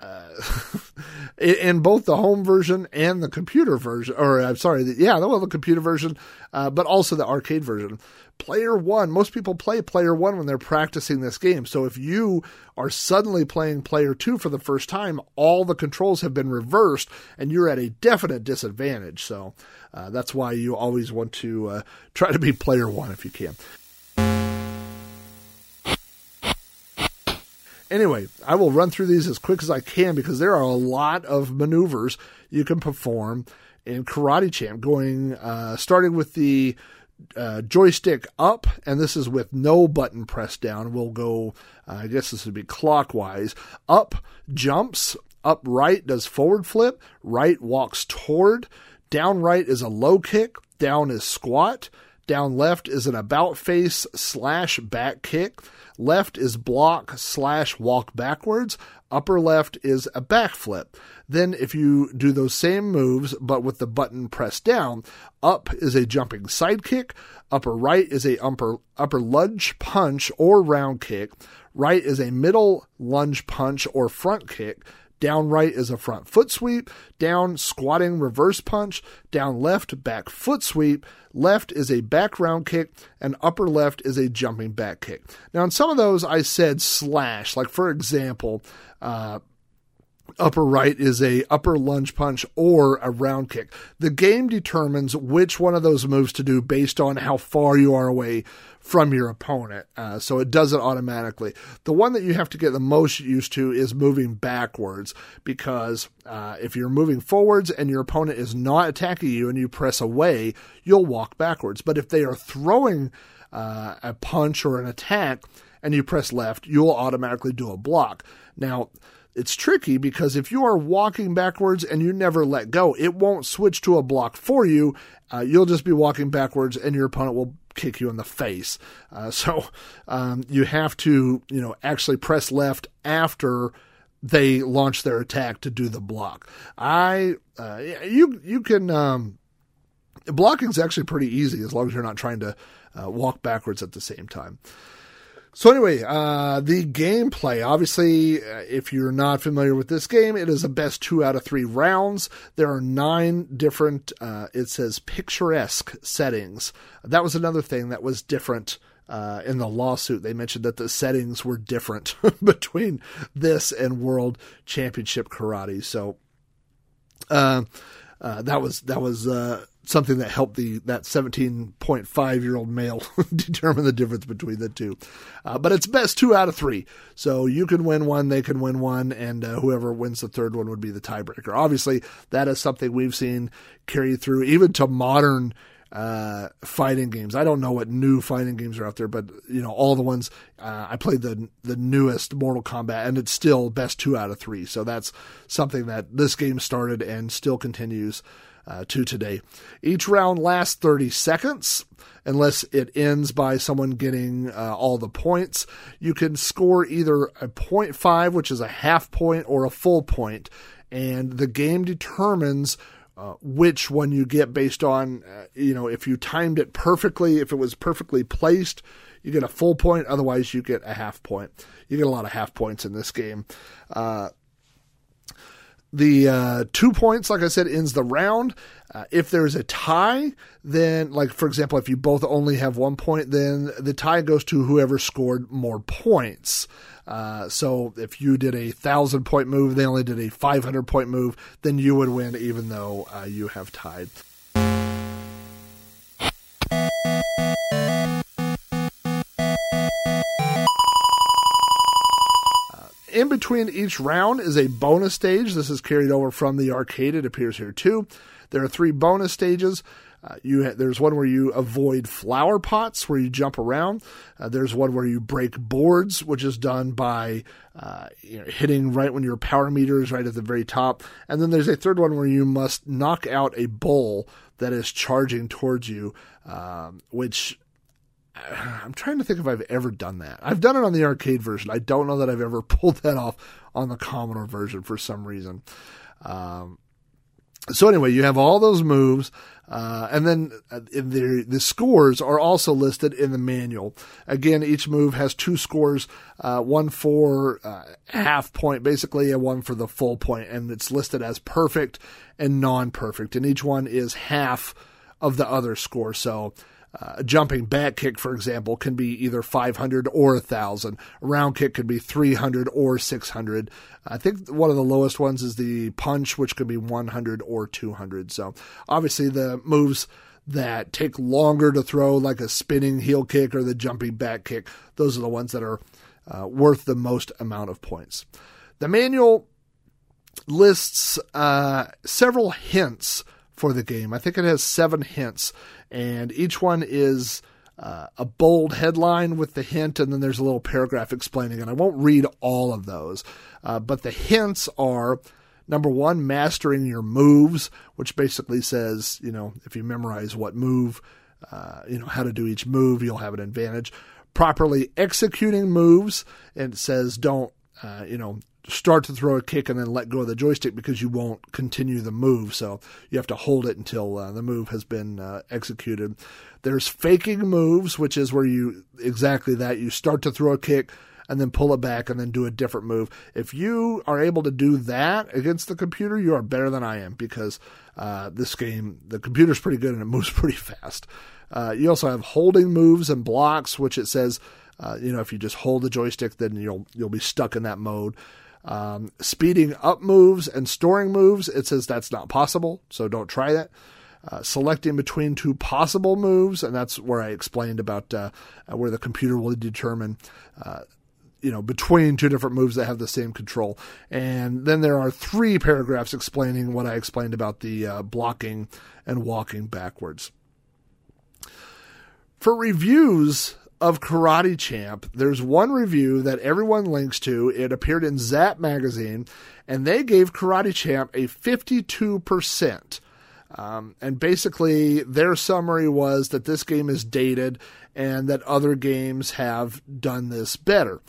uh, in both the home version and the computer version, or I'm sorry, the, yeah, well, the computer version, uh, but also the arcade version. Player one, most people play player one when they're practicing this game. So if you are suddenly playing player two for the first time, all the controls have been reversed and you're at a definite disadvantage. So uh, that's why you always want to uh, try to be player one if you can. Anyway, I will run through these as quick as I can because there are a lot of maneuvers you can perform in Karate Champ, going uh, starting with the uh, joystick up, and this is with no button pressed down. We'll go, uh, I guess this would be clockwise. Up jumps, up right does forward flip, right walks toward, down right is a low kick, down is squat, down left is an about face slash back kick. Left is block slash walk backwards. Upper left is a backflip. Then if you do those same moves, but with the button pressed down, up is a jumping sidekick. Upper right is a upper, upper lunge punch or round kick. Right is a middle lunge punch or front kick. Down right is a front foot sweep. Down squatting reverse punch. Down left back foot sweep. Left is a back round kick. And upper left is a jumping back kick. Now, in some of those, I said slash. Like, for example, uh, upper right is a upper lunge punch or a round kick. The game determines which one of those moves to do based on how far you are away from your opponent. Uh, so it does it automatically. The one that you have to get the most used to is moving backwards, because uh, if you're moving forwards and your opponent is not attacking you and you press away, you'll walk backwards. But if they are throwing uh, a punch or an attack and you press left, you'll automatically do a block. Now, it's tricky because if you are walking backwards and you never let go, it won't switch to a block for you. Uh, you'll just be walking backwards and your opponent will kick you in the face. Uh, so um, you have to, you know, actually press left after they launch their attack to do the block. I, uh, you, you can, um, blocking is actually pretty easy as long as you're not trying to uh, walk backwards at the same time. So anyway, uh, the gameplay, obviously, if you're not familiar with this game, it is the best two out of three rounds. There are nine different, uh, it says picturesque settings. That was another thing that was different uh, in the lawsuit. They mentioned that the settings were different between this and World Championship Karate. So uh, uh, that was, that was, uh, something that helped the that seventeen point five year old male determine the difference between the two. Uh, but it's best two out of three. So you can win one, they can win one, and uh, whoever wins the third one would be the tiebreaker. Obviously, that is something we've seen carry through even to modern uh, fighting games. I don't know what new fighting games are out there, but you know, all the ones, uh, I played the the newest Mortal Kombat, and it's still best two out of three. So that's something that this game started and still continues Uh, to today. Each round lasts thirty seconds, unless it ends by someone getting uh, all the points. You can score either a point five, which is a half point, or a full point, and the game determines uh, which one you get based on, uh, you know, if you timed it perfectly, if it was perfectly placed, you get a full point, otherwise you get a half point. You get a lot of half points in this game. Uh, The uh, two points, like I said, ends the round. Uh, if there's a tie, then, like, for example, if you both only have one point, then the tie goes to whoever scored more points. Uh, so if you did a one thousand point move, they only did a five hundred point move, then you would win even though uh, you have tied. In between each round is a bonus stage. This is carried over from the arcade. It appears here too. There are three bonus stages. Uh, you ha- there's one where you avoid flower pots, where you jump around. Uh, there's one where you break boards, which is done by uh, you know, hitting right when your power meter is right at the very top. And then there's a third one where you must knock out a bull that is charging towards you, um, which... I'm trying to think if I've ever done that. I've done it on the arcade version. I don't know that I've ever pulled that off on the Commodore version for some reason. Um, so anyway, you have all those moves. Uh, and then in the, the scores are also listed in the manual. Again, each move has two scores, uh, one for uh, half point, basically, and one for the full point. And it's listed as perfect and non-perfect. And each one is half of the other score. So uh, a jumping back kick, for example, can be either five hundred or one thousand. A round kick could be three hundred or six hundred. I think one of the lowest ones is the punch, which could be one hundred or two hundred. So obviously the moves that take longer to throw, like a spinning heel kick or the jumping back kick, those are the ones that are uh, worth the most amount of points. The manual lists uh, several hints for the game. I think it has seven hints, and each one is uh, a bold headline with the hint, and then there's a little paragraph explaining it. I won't read all of those, uh, but the hints are, number one, mastering your moves, which basically says, you know, if you memorize what move, uh, you know, how to do each move, you'll have an advantage. Properly executing moves, and it says don't, uh, you know, start to throw a kick and then let go of the joystick because you won't continue the move. So you have to hold it until uh, the move has been uh, executed. There's faking moves, which is where you exactly that. You start to throw a kick and then pull it back and then do a different move. If you are able to do that against the computer, you are better than I am because uh, this game, the computer's pretty good and it moves pretty fast. Uh, you also have holding moves and blocks, which it says, uh, you know, if you just hold the joystick, then you'll, you'll be stuck in that mode. Um, speeding up moves and storing moves, it says that's not possible, so don't try that. Uh, selecting between two possible moves, and that's where I explained about uh, where the computer will determine, uh, you know, between two different moves that have the same control. And then there are three paragraphs explaining what I explained about the uh, blocking and walking backwards. For reviews of Karate Champ, there's one review that everyone links to. It appeared in Zap magazine, and they gave Karate Champ a fifty-two percent. Um, and basically, their summary was that this game is dated and that other games have done this better.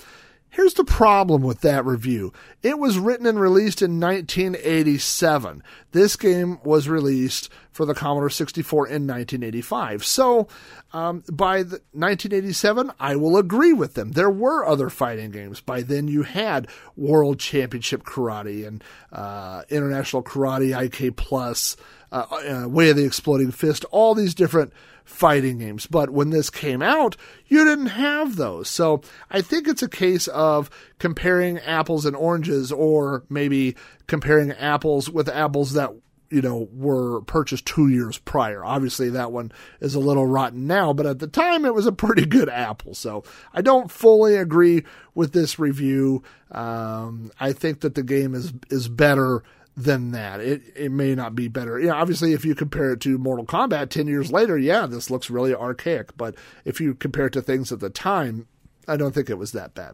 Here's the problem with that review. It was written and released in nineteen eighty-seven. This game was released for the Commodore sixty-four in nineteen eighty-five. So um, by the nineteen eighty-seven, I will agree with them. There were other fighting games. By then you had World Championship Karate and uh, International Karate, I K plus, Plus, uh, uh, Way of the Exploding Fist, all these different fighting games. But when this came out, you didn't have those. So I think it's a case of comparing apples and oranges, or maybe comparing apples with apples that, you know, were purchased two years prior. Obviously that one is a little rotten now, but at the time it was a pretty good apple. So I don't fully agree with this review. Um, I think that the game is, is better than that. It it may not be better. You know, obviously, if you compare it to Mortal Kombat ten years later, yeah, this looks really archaic. But if you compare it to things at the time, I don't think it was that bad.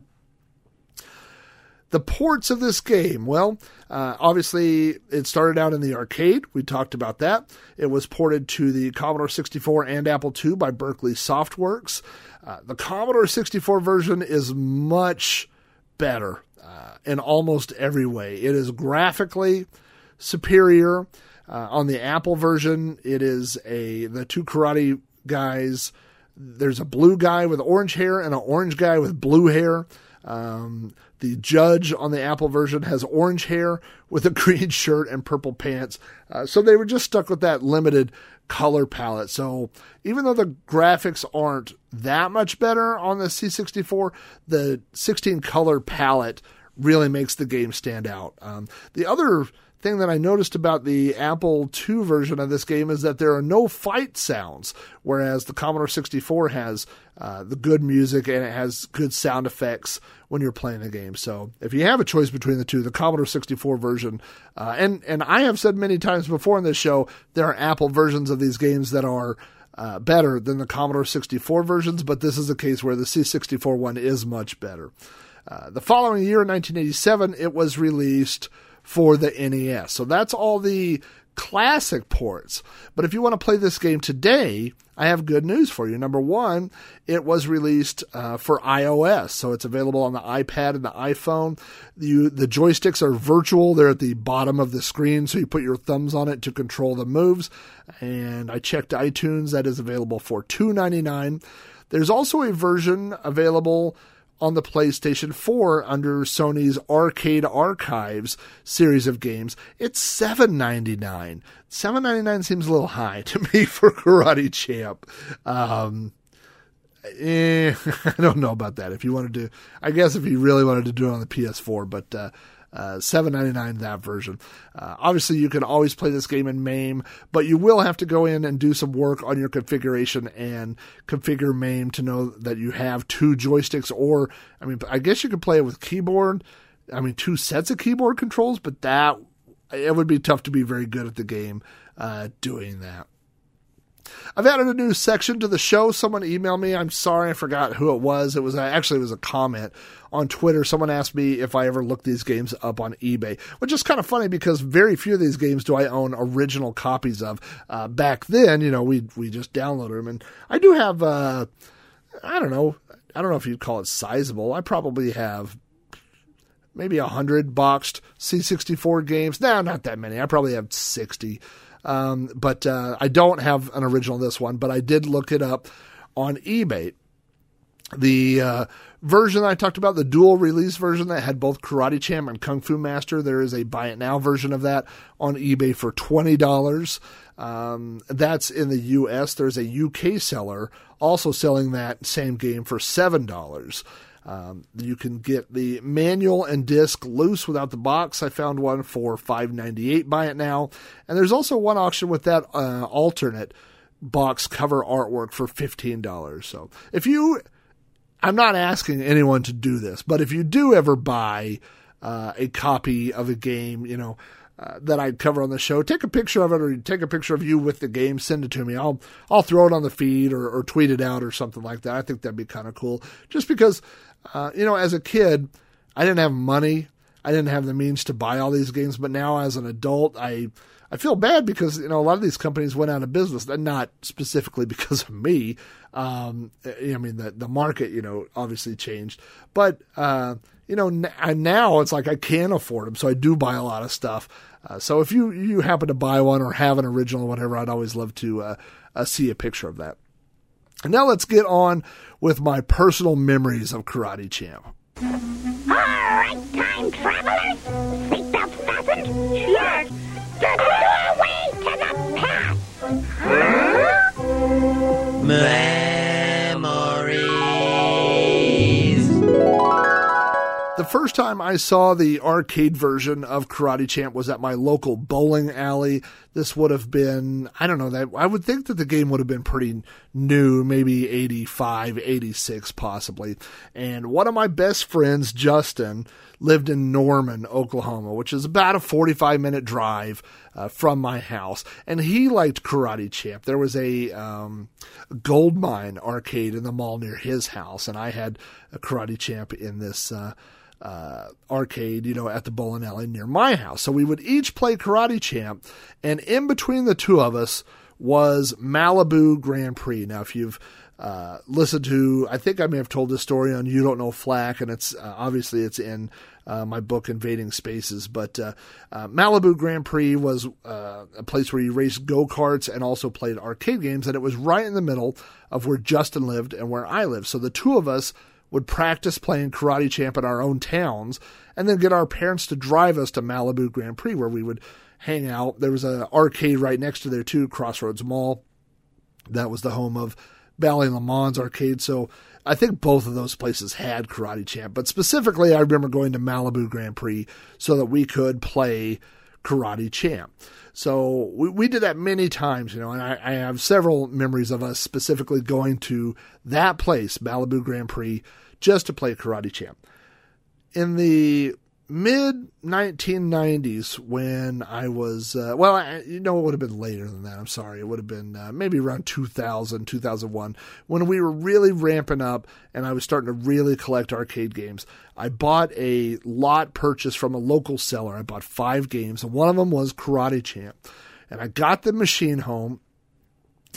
The ports of this game. Well, uh, obviously, it started out in the arcade. We talked about that. It was ported to the Commodore sixty-four and Apple two by Berkeley Softworks. Uh, the Commodore sixty-four version is much better Uh, in almost every way. It is graphically superior. Uh, on the Apple version, it is a the two karate guys. There's a blue guy with orange hair and an orange guy with blue hair. Um, the judge on the Apple version has orange hair with a green shirt and purple pants. Uh, so they were just stuck with that limited color palette. So even though the graphics aren't that much better on the C sixty-four, the sixteen color palette really makes the game stand out. Um, the other thing that I noticed about the Apple two version of this game is that there are no fight sounds, whereas the Commodore sixty-four has uh, the good music and it has good sound effects when you're playing the game. So if you have a choice between the two, the Commodore sixty-four version, uh, and, and I have said many times before in this show, there are Apple versions of these games that are uh, better than the Commodore sixty-four versions, but this is a case where the C sixty-four one is much better. Uh, the following year, nineteen eighty-seven, it was released for the N E S. So that's all the classic ports. But if you want to play this game today, I have good news for you. Number one, it was released uh, for iOS, so it's available on the iPad and the iPhone. You, the joysticks are virtual. They're at the bottom of the screen, so you put your thumbs on it to control the moves. And I checked iTunes. That is available for two dollars and ninety-nine cents. There's also a version available on the PlayStation four under Sony's Arcade Archives series of games. It's seven dollars and ninety-nine cents. seven dollars and ninety-nine cents seems a little high to me for Karate Champ. Um, eh, I don't know about that. If you wanted to, I guess if you really wanted to do it on the P S four, but uh, uh, seven dollars and ninety-nine cents that version. Uh, obviously, you can always play this game in MAME, but you will have to go in and do some work on your configuration and configure MAME to know that you have two joysticks, or, I mean, I guess you could play it with keyboard. I mean, two sets of keyboard controls, but that, it would be tough to be very good at the game uh, doing that. I've added a new section to the show. Someone emailed me. I'm sorry, I forgot who it was. It was actually it was a comment on Twitter. Someone asked me if I ever looked these games up on eBay, which is kind of funny because very few of these games do I own original copies of. Uh, back then, you know, we we just downloaded them, and I do have. Uh, I don't know. I don't know if you'd call it sizable. I probably have maybe a hundred boxed C sixty-four games. No, not that many. I probably have sixty. Um, but uh, I don't have an original of this one, but I did look it up on eBay. The uh, version I talked about, the dual release version that had both Karate Champ and Kung Fu Master, there is a buy it now version of that on eBay for twenty dollars. Um, that's in the U S. There's a U K seller also selling that same game for seven dollars. Um, you can get the manual and disc loose without the box. I found one for five dollars and ninety-eight cents. Buy it now. And there's also one auction with that uh, alternate box cover artwork for fifteen dollars. So if you, I'm not asking anyone to do this, but if you do ever buy uh, a copy of a game, you know, Uh, that I'd cover on the show, take a picture of it, or take a picture of you with the game, send it to me. I'll I'll throw it on the feed or, or tweet it out or something like that. I think that'd be kind of cool. Just because, uh, you know, as a kid, I didn't have money. I didn't have the means to buy all these games. But now as an adult, I I feel bad because, you know, a lot of these companies went out of business. Not specifically because of me. Um, I mean, the, the market, you know, obviously changed. But, uh, you know, n- now it's like I can afford them, so I do buy a lot of stuff. Uh, so if you, you happen to buy one or have an original or whatever, I'd always love to uh, uh, see a picture of that. And now let's get on with my personal memories of Karate Champ. All right, time travelers, seatbelts fastened, yes, get away to the past. Huh? Memories. The first time I saw the arcade version of Karate Champ was at my local bowling alley. This would have been, I don't know, that I would think that the game would have been pretty new, maybe eighty-five, eighty-six possibly. And one of my best friends, Justin, lived in Norman, Oklahoma, which is about a forty-five minute drive uh, from my house. And he liked Karate Champ. There was a um, Goldmine arcade in the mall near his house, and I had a Karate Champ in this uh, uh, arcade, you know, at the bowling alley near my house. So we would each play Karate Champ, and in between the two of us was Malibu Grand Prix. Now, if you've Uh, listen to, I think I may have told this story on You Don't Know Flack, and it's uh, obviously it's in uh, my book Invading Spaces, but uh, uh, Malibu Grand Prix was uh, a place where you raced go-karts and also played arcade games, and it was right in the middle of where Justin lived and where I lived. So the two of us would practice playing Karate Champ in our own towns and then get our parents to drive us to Malibu Grand Prix where we would hang out. There was an arcade right next to there too, Crossroads Mall. That was the home of Bally Lamont's arcade, so I think both of those places had Karate Champ, but specifically I remember going to Malibu Grand Prix so that we could play Karate Champ. So we, we did that many times, you know, and I, I have several memories of us specifically going to that place, Malibu Grand Prix, just to play Karate Champ. In the mid nineteen nineties when I was, uh, well, I, you know, it would have been later than that. I'm sorry. It would have been uh, maybe around two thousand, two thousand one when we were really ramping up and I was starting to really collect arcade games. I bought a lot purchase from a local seller. I bought five games and one of them was Karate Champ. And I got the machine home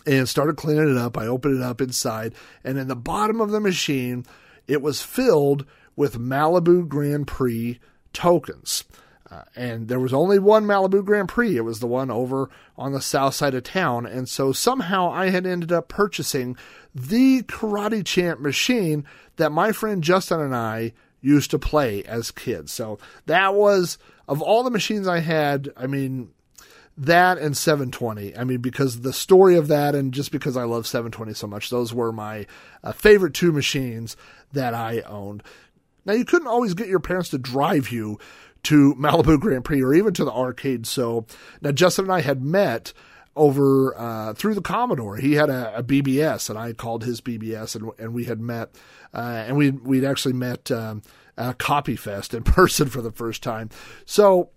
and started cleaning it up. I opened it up inside, and in the bottom of the machine, it was filled with Malibu Grand Prix tokens. Uh, and there was only one Malibu Grand Prix. It was the one over on the south side of town. And so somehow I had ended up purchasing the Karate Champ machine that my friend Justin and I used to play as kids. So that was, of all the machines I had, I mean, that and seven twenty. I mean, because the story of that, and just because I love seven twenty so much, those were my uh, favorite two machines that I owned. Now, you couldn't always get your parents to drive you to Malibu Grand Prix or even to the arcade. So now Justin and I had met over uh, through the Commodore. He had a, a B B S, and I called his B B S, and and we had met, uh, and we we'd actually met um, at Copyfest in person for the first time. So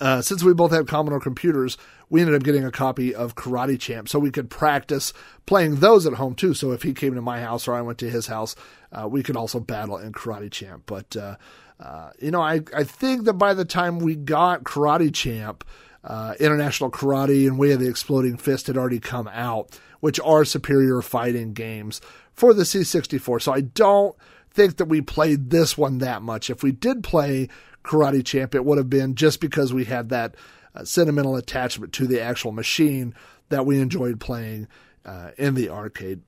uh, since we both had Commodore computers, we ended up getting a copy of Karate Champ so we could practice playing those at home too. So if he came to my house or I went to his house, uh, we could also battle in Karate Champ. But uh, uh, you know, I I think that by the time we got Karate Champ, Uh, International Karate and Way of the Exploding Fist had already come out, which are superior fighting games for the C sixty-four. So I don't think that we played this one that much. If we did play Karate Champ, it would have been just because we had that uh, sentimental attachment to the actual machine that we enjoyed playing uh, in the arcade.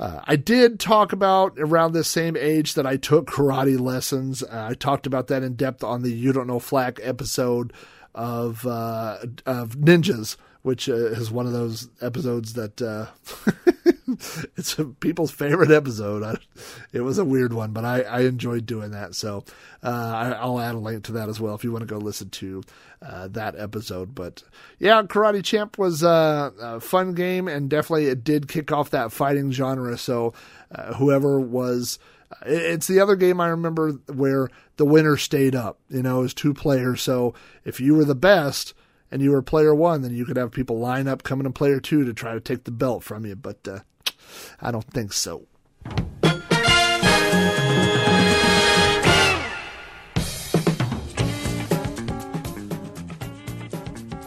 Uh, I did talk about around this same age that I took karate lessons. Uh, I talked about that in depth on the You Don't Know Flack episode of uh of ninjas, which uh, is one of those episodes that uh it's a people's favorite episode. I, it was a weird one, but I, I enjoyed doing that. So uh I, I'll add a link to that as well if you want to go listen to uh that episode. But yeah, Karate Champ was uh, a fun game, and definitely it did kick off that fighting genre. So uh, whoever was It's the other game I remember where the winner stayed up, you know, it was two players. So if you were the best and you were player one, then you could have people line up coming to player two to try to take the belt from you. But uh, I don't think so.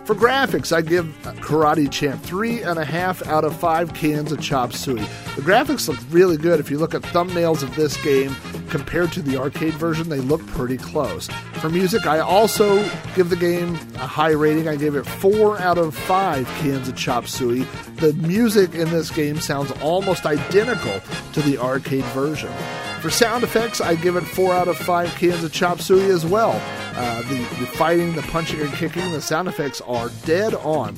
For graphics, I give Karate Champ three and a half out of five cans of chop suey. The graphics look really good. If you look at thumbnails of this game compared to the arcade version, they look pretty close. For music, I also give the game a high rating. I gave it four out of five cans of chop suey. The music in this game sounds almost identical to the arcade version. For sound effects, I give it four out of five cans of chop suey as well. Uh, the, the fighting, the punching and kicking, the sound effects are dead on.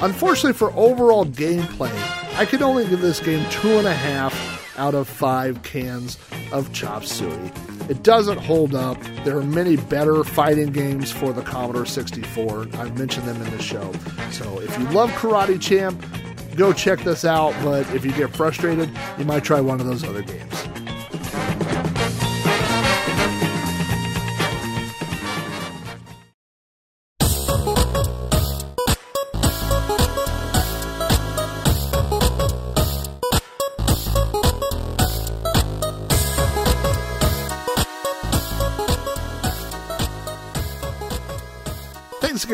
Unfortunately, for overall gameplay, I could only give this game two and a half out of five cans of chop suey. It doesn't hold up. There are many better fighting games for the Commodore sixty-four. I've mentioned them in the show. So if you love Karate Champ, go check this out. But if you get frustrated, you might try one of those other games.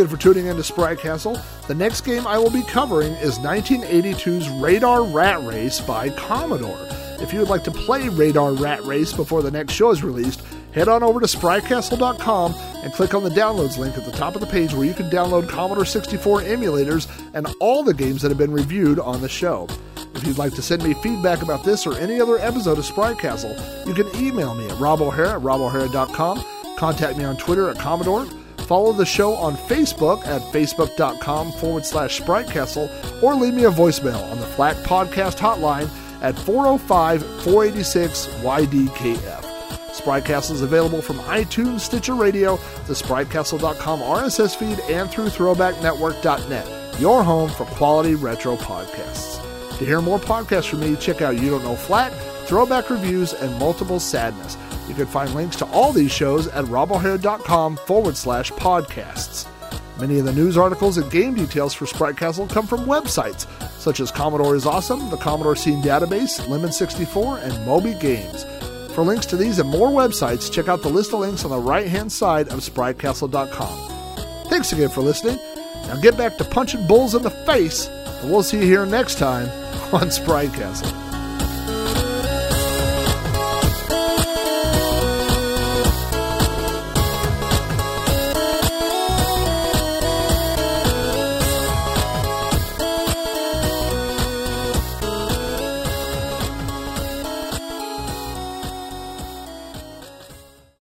For tuning into Spry Castle. The next game I will be covering is nineteen eighty-two's Radar Rat Race by Commodore. If you would like to play Radar Rat Race before the next show is released, head on over to spry castle dot com and click on the downloads link at the top of the page where you can download Commodore sixty-four emulators and all the games that have been reviewed on the show. If you'd like to send me feedback about this or any other episode of Spry Castle, you can email me at rob o'hara at rob o'hara dot com, contact me on Twitter at Commodore, follow the show on Facebook at facebook.com forward slash SpriteCastle, or leave me a voicemail on the Flak Podcast Hotline at four oh five, four eight six, Y D K F. SpriteCastle is available from iTunes, Stitcher Radio, the sprite castle dot com R S S feed, and through throwback network dot net, your home for quality retro podcasts. To hear more podcasts from me, check out You Don't Know Flack, Throwback Reviews, and Multiple Sadness. You can find links to all these shows at rob o'hara dot com forward slash podcasts. Many of the news articles and game details for Sprite Castle come from websites such as Commodore is Awesome, the Commodore Scene Database, Lemon sixty-four, and Moby Games. For links to these and more websites, check out the list of links on the right-hand side of sprite castle dot com. Thanks again for listening, Now get back to punching bulls in the face, and we'll see you here next time on Sprite Castle.